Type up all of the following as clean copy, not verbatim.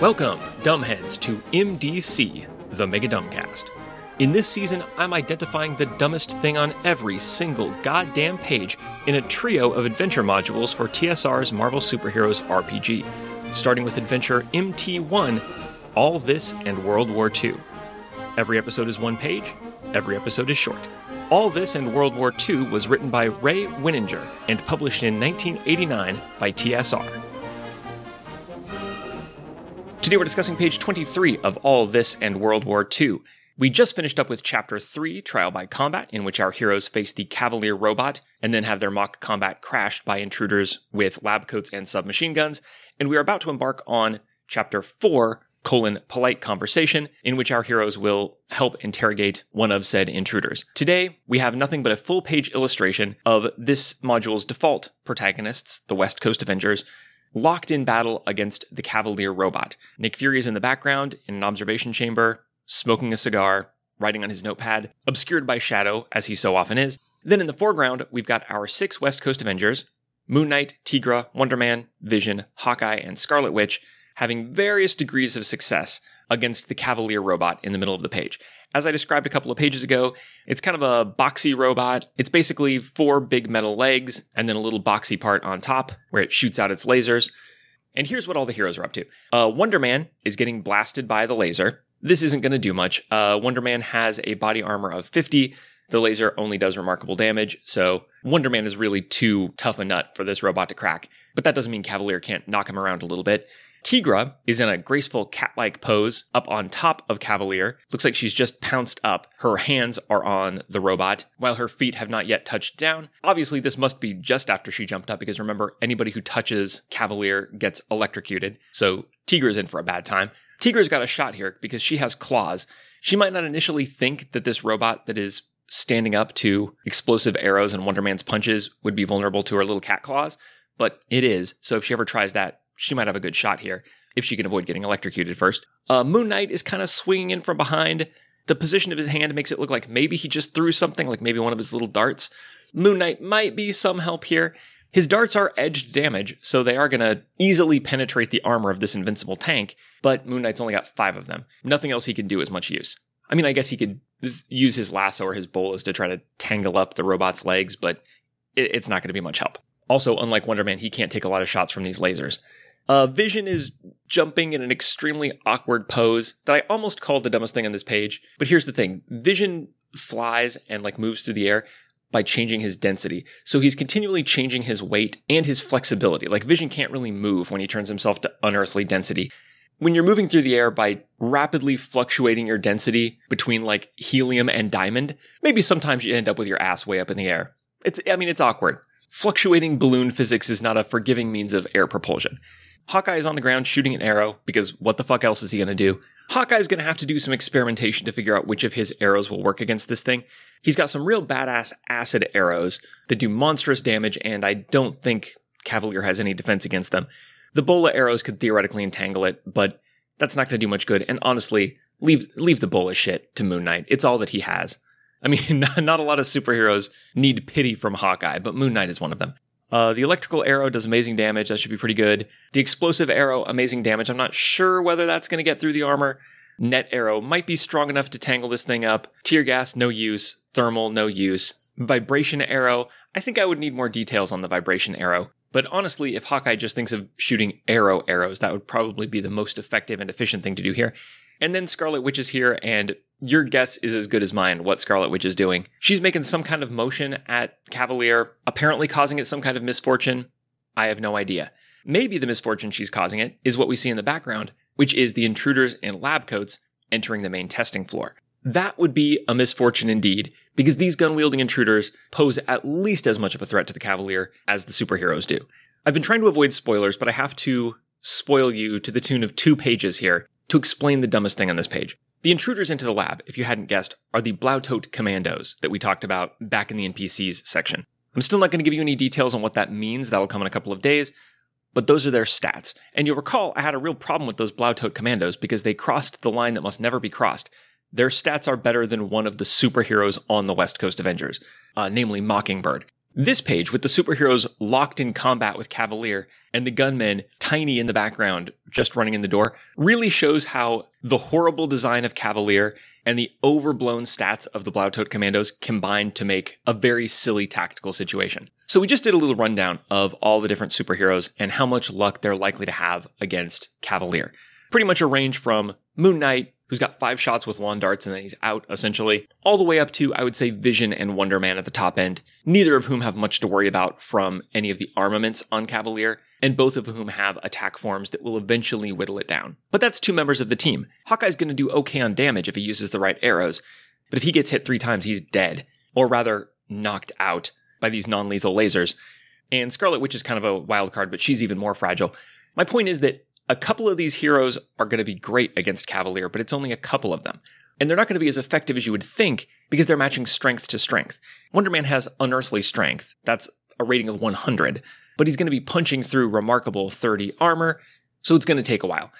Welcome, dumbheads, to MDC, the Mega Dumbcast. In this season, I'm identifying the dumbest thing on every single goddamn page in a trio of adventure modules for TSR's Marvel Super Heroes RPG, starting with adventure MT1, All This and World War II. Every episode is one page, every episode is short. All This and World War II was written by Ray Winninger and published in 1989 by TSR. Today we're discussing page 23 of All This and World War II. We just finished up with Chapter 3, Trial by Combat, in which our heroes face the Cavalier robot and then have their mock combat crashed by intruders with lab coats and submachine guns, and we are about to embark on Chapter 4, Polite Conversation, in which our heroes will help interrogate one of said intruders. Today, we have nothing but a full-page illustration of this module's default protagonists, the West Coast Avengers, locked in battle against the Cavalier robot. Nick Fury is in the background in an observation chamber, smoking a cigar, writing on his notepad, obscured by shadow, as he so often is. Then in the foreground, we've got our 6 West Coast Avengers, Moon Knight, Tigra, Wonder Man, Vision, Hawkeye, and Scarlet Witch, having various degrees of success against the Cavalier robot in the middle of the page. As I described a couple of pages ago, it's kind of a boxy robot. It's basically 4 big metal legs and then a little boxy part on top where it shoots out its lasers. And here's what all the heroes are up to. Wonder Man is getting blasted by the laser. This isn't going to do much. Wonder Man has a body armor of 50. The laser only does remarkable damage, so Wonder Man is really too tough a nut for this robot to crack. But that doesn't mean Cavalier can't knock him around a little bit. Tigra is in a graceful cat-like pose up on top of Cavalier. Looks like she's just pounced up. Her hands are on the robot, while her feet have not yet touched down. Obviously, this must be just after she jumped up, because remember, anybody who touches Cavalier gets electrocuted. So Tigra's in for a bad time. Tigra's got a shot here because she has claws. She might not initially think that this robot that is standing up to explosive arrows and Wonder Man's punches would be vulnerable to her little cat claws, but it is. So if she ever tries that, she might have a good shot here, if she can avoid getting electrocuted first. Moon Knight is kind of swinging in from behind. The position of his hand makes it look like maybe he just threw something, like maybe one of his little darts. Moon Knight might be some help here. His darts are edged damage, so they are going to easily penetrate the armor of this invincible tank, but Moon Knight's only got 5 of them. Nothing else he can do is much use. I mean, I guess he could use his lasso or his bolas to try to tangle up the robot's legs, but it's not going to be much help. Also, unlike Wonder Man, he can't take a lot of shots from these lasers. Vision is jumping in an extremely awkward pose that I almost called the dumbest thing on this page. But here's the thing. Vision flies and moves through the air by changing his density. So he's continually changing his weight and his flexibility. Vision can't really move when he turns himself to unearthly density. When you're moving through the air by rapidly fluctuating your density between helium and diamond, maybe sometimes you end up with your ass way up in the air. It's awkward. Fluctuating balloon physics is not a forgiving means of air propulsion. Hawkeye is on the ground shooting an arrow, because what the fuck else is he going to do? Hawkeye's going to have to do some experimentation to figure out which of his arrows will work against this thing. He's got some real badass acid arrows that do monstrous damage, and I don't think Cavalier has any defense against them. The bola arrows could theoretically entangle it, but that's not going to do much good, and honestly, leave the bola shit to Moon Knight. It's all that he has. I mean, not a lot of superheroes need pity from Hawkeye, but Moon Knight is one of them. The electrical arrow does amazing damage. That should be pretty good. The explosive arrow, amazing damage. I'm not sure whether that's going to get through the armor. Net arrow might be strong enough to tangle this thing up. Tear gas, no use. Thermal, no use. Vibration arrow. I think I would need more details on the vibration arrow. But honestly, if Hawkeye just thinks of shooting arrows, that would probably be the most effective and efficient thing to do here. And then Scarlet Witch is here, and your guess is as good as mine what Scarlet Witch is doing. She's making some kind of motion at Cavalier, apparently causing it some kind of misfortune. I have no idea. Maybe the misfortune she's causing it is what we see in the background, which is the intruders in lab coats entering the main testing floor. That would be a misfortune indeed, because these gun-wielding intruders pose at least as much of a threat to the Cavalier as the superheroes do. I've been trying to avoid spoilers, but I have to spoil you to the tune of 2 pages here to explain the dumbest thing on this page. The intruders into the lab, if you hadn't guessed, are the Blautote Kommandos that we talked about back in the NPCs section. I'm still not going to give you any details on what that means. That'll come in a couple of days, but those are their stats. And you'll recall I had a real problem with those Blautote Kommandos because they crossed the line that must never be crossed. Their stats are better than one of the superheroes on the West Coast Avengers, namely Mockingbird. This page, with the superheroes locked in combat with Cavalier and the gunmen tiny in the background just running in the door, really shows how the horrible design of Cavalier and the overblown stats of the Blautote Kommandos combined to make a very silly tactical situation. So we just did a little rundown of all the different superheroes and how much luck they're likely to have against Cavalier. Pretty much a range from Moon Knight, who's got 5 shots with lawn darts and then he's out, essentially, all the way up to, I would say, Vision and Wonder Man at the top end, neither of whom have much to worry about from any of the armaments on Cavalier, and both of whom have attack forms that will eventually whittle it down. But that's 2 members of the team. Hawkeye's going to do okay on damage if he uses the right arrows, but if he gets hit 3 times, he's dead, or rather knocked out by these non-lethal lasers. And Scarlet Witch is kind of a wild card, but she's even more fragile. My point is that a couple of these heroes are going to be great against Cavalier, but it's only a couple of them. And they're not going to be as effective as you would think because they're matching strength to strength. Wonder Man has unearthly strength. That's a rating of 100. But he's going to be punching through remarkable 30 armor, so it's going to take a while.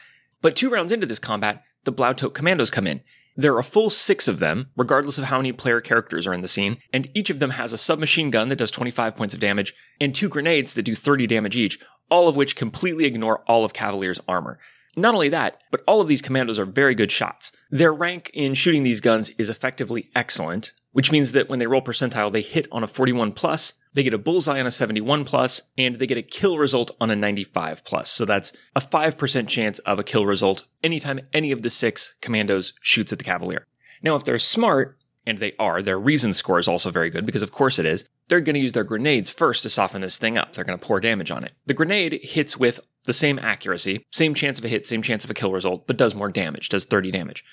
But 2 rounds into this combat, the Blautote Kommandos come in. There are a full 6 of them, regardless of how many player characters are in the scene, and each of them has a submachine gun that does 25 points of damage and 2 grenades that do 30 damage each, all of which completely ignore all of Cavalier's armor. Not only that, but all of these commandos are very good shots. Their rank in shooting these guns is effectively excellent, which means that when they roll percentile, they hit on a 41+, they get a bullseye on a 71+, and they get a kill result on a 95+. So that's a 5% chance of a kill result anytime any of the 6 commandos shoots at the Cavalier. Now, if they're smart, and they are, their reason score is also very good, because of course it is, they're going to use their grenades first to soften this thing up. They're going to pour damage on it. The grenade hits with the same accuracy, same chance of a hit, same chance of a kill result, but does more damage, does 30 damage.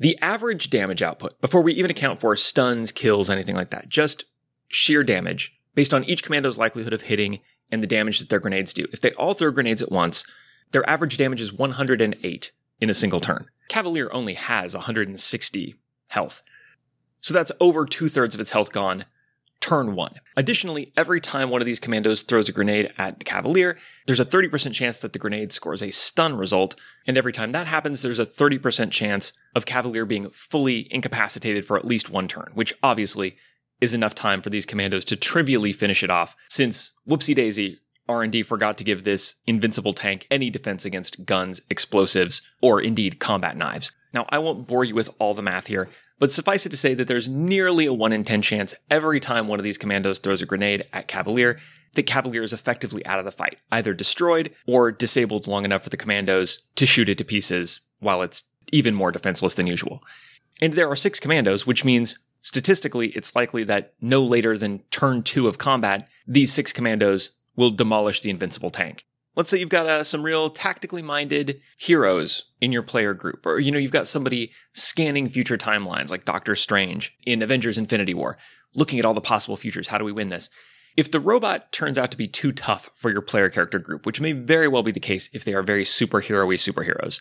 The average damage output, before we even account for stuns, kills, anything like that, just sheer damage based on each commando's likelihood of hitting and the damage that their grenades do. If they all throw grenades at once, their average damage is 108 in a single turn. Cavalier only has 160 health. So that's over 2/3 of its health gone turn 1. Additionally, every time one of these commandos throws a grenade at the Cavalier, there's a 30% chance that the grenade scores a stun result, and every time that happens, there's a 30% chance of Cavalier being fully incapacitated for at least 1 turn, which obviously is enough time for these commandos to trivially finish it off, since, whoopsie-daisy, R&D forgot to give this invincible tank any defense against guns, explosives, or indeed combat knives. Now, I won't bore you with all the math here, but suffice it to say that there's nearly a 1 in 10 chance every time one of these commandos throws a grenade at Cavalier that Cavalier is effectively out of the fight, either destroyed or disabled long enough for the commandos to shoot it to pieces while it's even more defenseless than usual. And there are 6 commandos, which means statistically it's likely that no later than turn 2 of combat, these 6 commandos will demolish the invincible tank. Let's say you've got some real tactically minded heroes in your player group, or you've got somebody scanning future timelines like Doctor Strange in Avengers Infinity War, looking at all the possible futures. How do we win this? If the robot turns out to be too tough for your player character group, which may very well be the case if they are very superhero-y superheroes,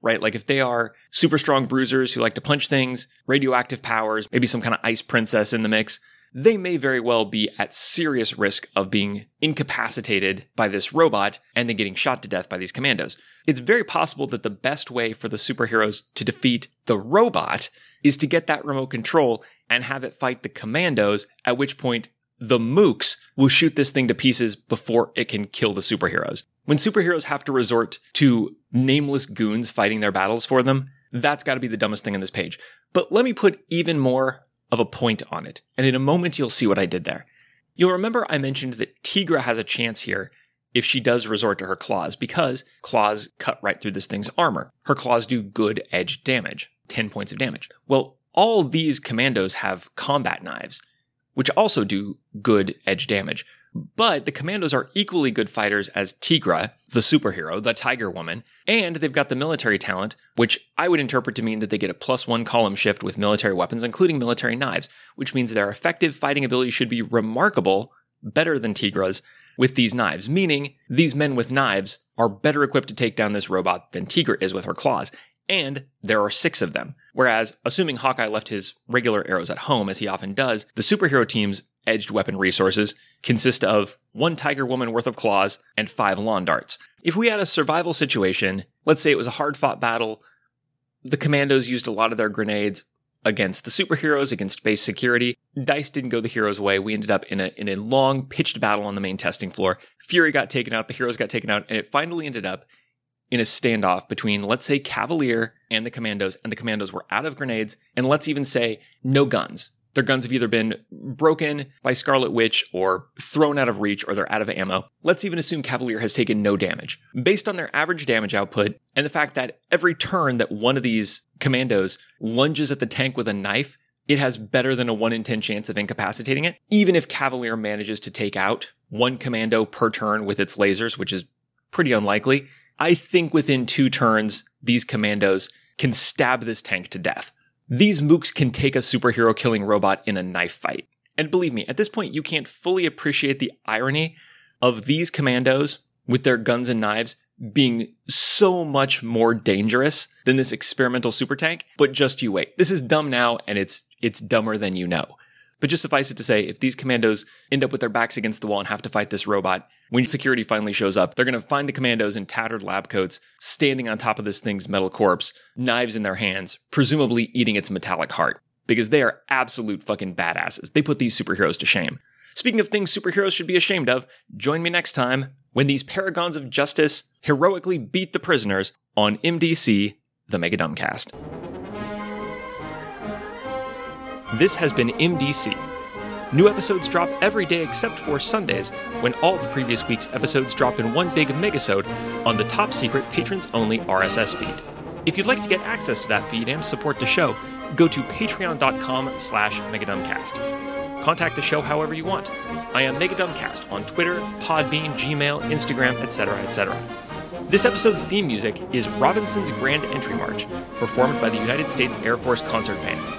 right? Like if they are super strong bruisers who like to punch things, radioactive powers, maybe some kind of ice princess in the mix, they may very well be at serious risk of being incapacitated by this robot and then getting shot to death by these commandos. It's very possible that the best way for the superheroes to defeat the robot is to get that remote control and have it fight the commandos, at which point the mooks will shoot this thing to pieces before it can kill the superheroes. When superheroes have to resort to nameless goons fighting their battles for them, that's got to be the dumbest thing on this page. But let me put even more of a point on it. And in a moment, you'll see what I did there. You'll remember I mentioned that Tigra has a chance here if she does resort to her claws, because claws cut right through this thing's armor. Her claws do good edge damage, 10 points of damage. Well, all these commandos have combat knives, which also do good edge damage. But the commandos are equally good fighters as Tigra, the superhero, the tiger woman, and they've got the military talent, which I would interpret to mean that they get a +1 column shift with military weapons, including military knives, which means their effective fighting ability should be remarkable, better than Tigra's, with these knives, meaning these men with knives are better equipped to take down this robot than Tigra is with her claws, and there are 6 of them. Whereas, assuming Hawkeye left his regular arrows at home, as he often does, the superhero team's edged weapon resources consist of 1 tiger woman worth of claws and 5 lawn darts. If we had a survival situation, let's say it was a hard-fought battle, the commandos used a lot of their grenades, against the superheroes, against base security. Dice didn't go the heroes' way. We ended up in a long pitched battle on the main testing floor. Fury got taken out, the heroes got taken out, and it finally ended up in a standoff between, let's say, Cavalier and the Commandos, and the Commandos were out of grenades, and let's even say no guns. Their guns have either been broken by Scarlet Witch or thrown out of reach, or they're out of ammo. Let's even assume Cavalier has taken no damage. Based on their average damage output and the fact that every turn that one of these Commandos lunges at the tank with a knife, it has better than a 1 in 10 chance of incapacitating it. Even if Cavalier manages to take out one Commando per turn with its lasers, which is pretty unlikely, I think within 2 turns, these Commandos can stab this tank to death. These mooks can take a superhero killing robot in a knife fight. And believe me, at this point, you can't fully appreciate the irony of these Commandos with their guns and knives being so much more dangerous than this experimental super tank. But just you wait. This is dumb now, and it's dumber than you know. But just suffice it to say, if these Commandos end up with their backs against the wall and have to fight this robot, when security finally shows up, they're going to find the Commandos in tattered lab coats, standing on top of this thing's metal corpse, knives in their hands, presumably eating its metallic heart. Because they are absolute fucking badasses. They put these superheroes to shame. Speaking of things superheroes should be ashamed of, join me next time when these paragons of justice heroically beat the prisoners on MDC, the Mega Dumbcast. This has been MDC. New episodes drop every day except for Sundays, when all the previous week's episodes drop in one big megasode on the top-secret, patrons-only RSS feed. If you'd like to get access to that feed and support the show, go to patreon.com/megadumbcast. Contact the show however you want. I am Megadumbcast on Twitter, Podbean, Gmail, Instagram, etc., etc. This episode's theme music is Robinson's Grand Entry March, performed by the United States Air Force Concert Band.